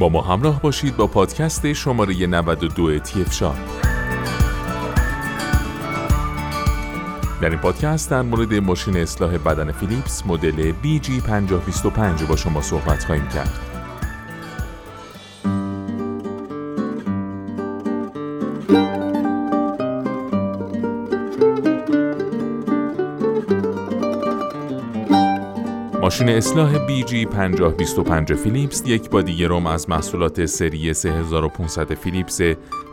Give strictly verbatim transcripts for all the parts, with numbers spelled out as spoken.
با ما همراه باشید با پادکست شماره نود و دو تیفشا. در این پادکست در مورد ماشین اصلاح بدن فیلیپس مدل بی جی پنج صفر دو پنج با شما صحبت خواهیم کرد. ماشین اصلاح بی جی پنج صفر دو پنج فیلیپس یک بادی گرم از محصولات سری سه هزار و پانصد فیلیپس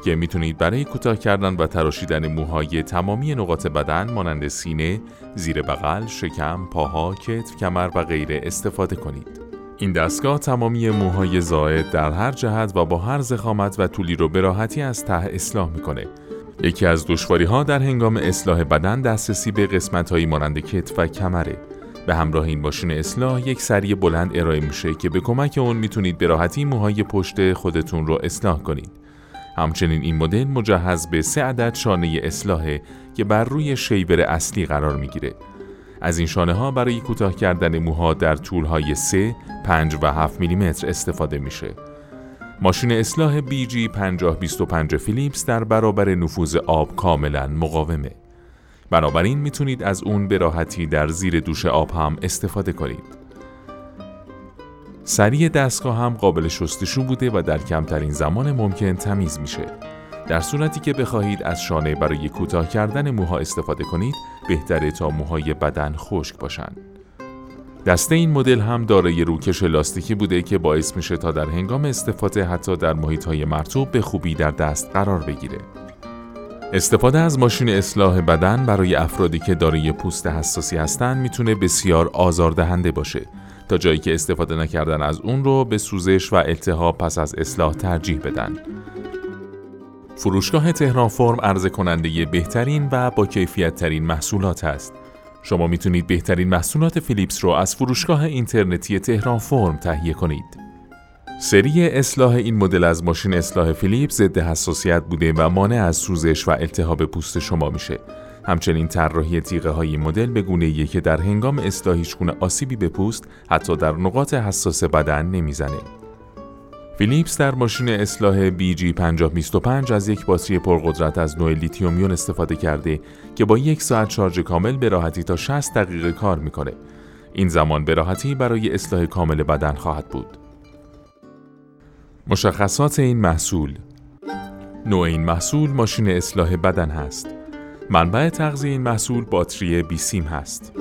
که میتونید برای کوتاه کردن و تراشیدن موهای تمامی نقاط بدن مانند سینه، زیر بغل، شکم، پاها، کتف، کمر و غیره استفاده کنید. این دستگاه تمامی موهای زائد در هر جهت و با هر ضخامت و طولی رو به راحتی از ته اصلاح میکنه. یکی از دشواری‌ها در هنگام اصلاح بدن دسترسی به قسمت‌هایی مانند کتف و کمره. به همراه این ماشین اصلاح یک سری بلند ارائه میشه که به کمک اون میتونید به راحتی موهای پشت خودتون رو اصلاح کنید. همچنین این مدل مجهز به سه عدد شانه اصلاحه که بر روی شیور اصلی قرار میگیره. از این شانه ها برای کوتاه کردن موها در طول‌های سه، پنج و هفت میلیمتر استفاده میشه. ماشین اصلاح بی جی پنج صفر دو پنج فیلیپس در برابر نفوذ آب کاملا مقاومه. بنابراین میتونید از اون به راحتی در زیر دوش آب هم استفاده کنید. سری دستگاه هم قابل شستشو بوده و در کمترین زمان ممکن تمیز میشه. در صورتی که بخواهید از شانه برای کوتاه کردن موها استفاده کنید، بهتره تا موهای بدن خشک باشن. دسته این مدل هم دارای روکش لاستیکی بوده که باعث میشه تا در هنگام استفاده حتی در محیط‌های مرطوب به خوبی در دست قرار بگیره. استفاده از ماشین اصلاح بدن برای افرادی که دارای پوست حساسی هستند میتونه بسیار آزاردهنده باشه، تا جایی که استفاده نکردن از اون رو به سوزش و التهاب پس از اصلاح ترجیح بدن. فروشگاه تهران فرم عرضه کننده بهترین و با کیفیت ترین محصولات است. شما میتونید بهترین محصولات فیلیپس رو از فروشگاه اینترنتی تهران فرم تهیه کنید. سری اصلاح این مدل از ماشین اصلاح فیلیپس ضد حساسیت بوده و مانع از سوزش و التهاب پوست شما میشه. همچنین طراحی تیغه های مدل به گونه‌ای که در هنگام اصلاح هیچگونه آسیبی به پوست حتی در نقاط حساس بدن نمیزنه. فیلیپس در ماشین اصلاح بی جی پنج صفر دو پنج از یک باتری پرقدرت از نوع لیتیوم یون استفاده کرده که با یک ساعت شارژ کامل به راحتی تا شصت دقیقه کار میکنه. این زمان به راحتی برای اصلاح کامل بدن خواهد بود. مشخصات این محصول: نوع این محصول ماشین اصلاح بدن هست. منبع تغذیه این محصول باتری بیسیم هست.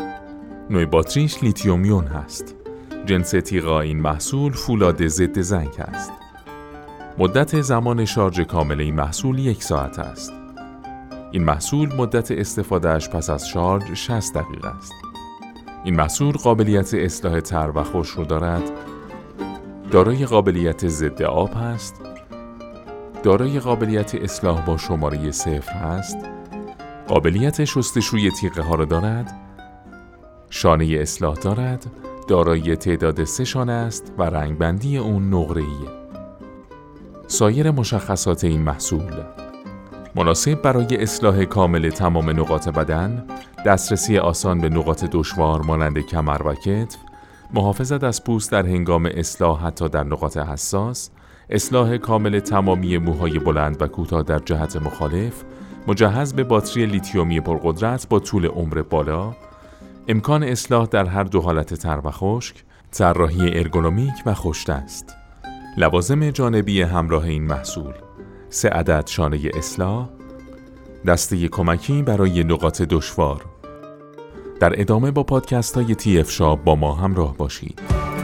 نوع باتریش لیتیوم یون هست. جنس تیغ این محصول فولاد ضد زنگ هست. مدت زمان شارژ کامل این محصول یک ساعت است. این محصول مدت استفادهش پس از شارژ شصت دقیقه است. این محصول قابلیت اصلاح تر و خشک را دارد. دارای قابلیت ضد آب هست. دارای قابلیت اصلاح با شماره صفر هست. قابلیت شستشوی تیغه ها را دارد. شانه اصلاح دارد. دارای تعداد سه شانه است و رنگ بندی اون نقره‌ایه. سایر مشخصات این محصول: مناسب برای اصلاح کامل تمام نقاط بدن، دسترسی آسان به نقاط دشوار مانند کمر و کتف، محافظت از پوست در هنگام اصلاح حتی در نقاط حساس، اصلاح کامل تمامی موهای بلند و کوتاه در جهت مخالف، مجهز به باتری لیتیومی پرقدرت با طول عمر بالا، امکان اصلاح در هر دو حالت تر و خشک، طراحی ارگونومیک و خوش‌دست. لوازم جانبی همراه این محصول: سه عدد شانه اصلاح، دسته کمکی برای نقاط دشوار. در ادامه با پادکست های تی اف شاب با ما همراه باشید.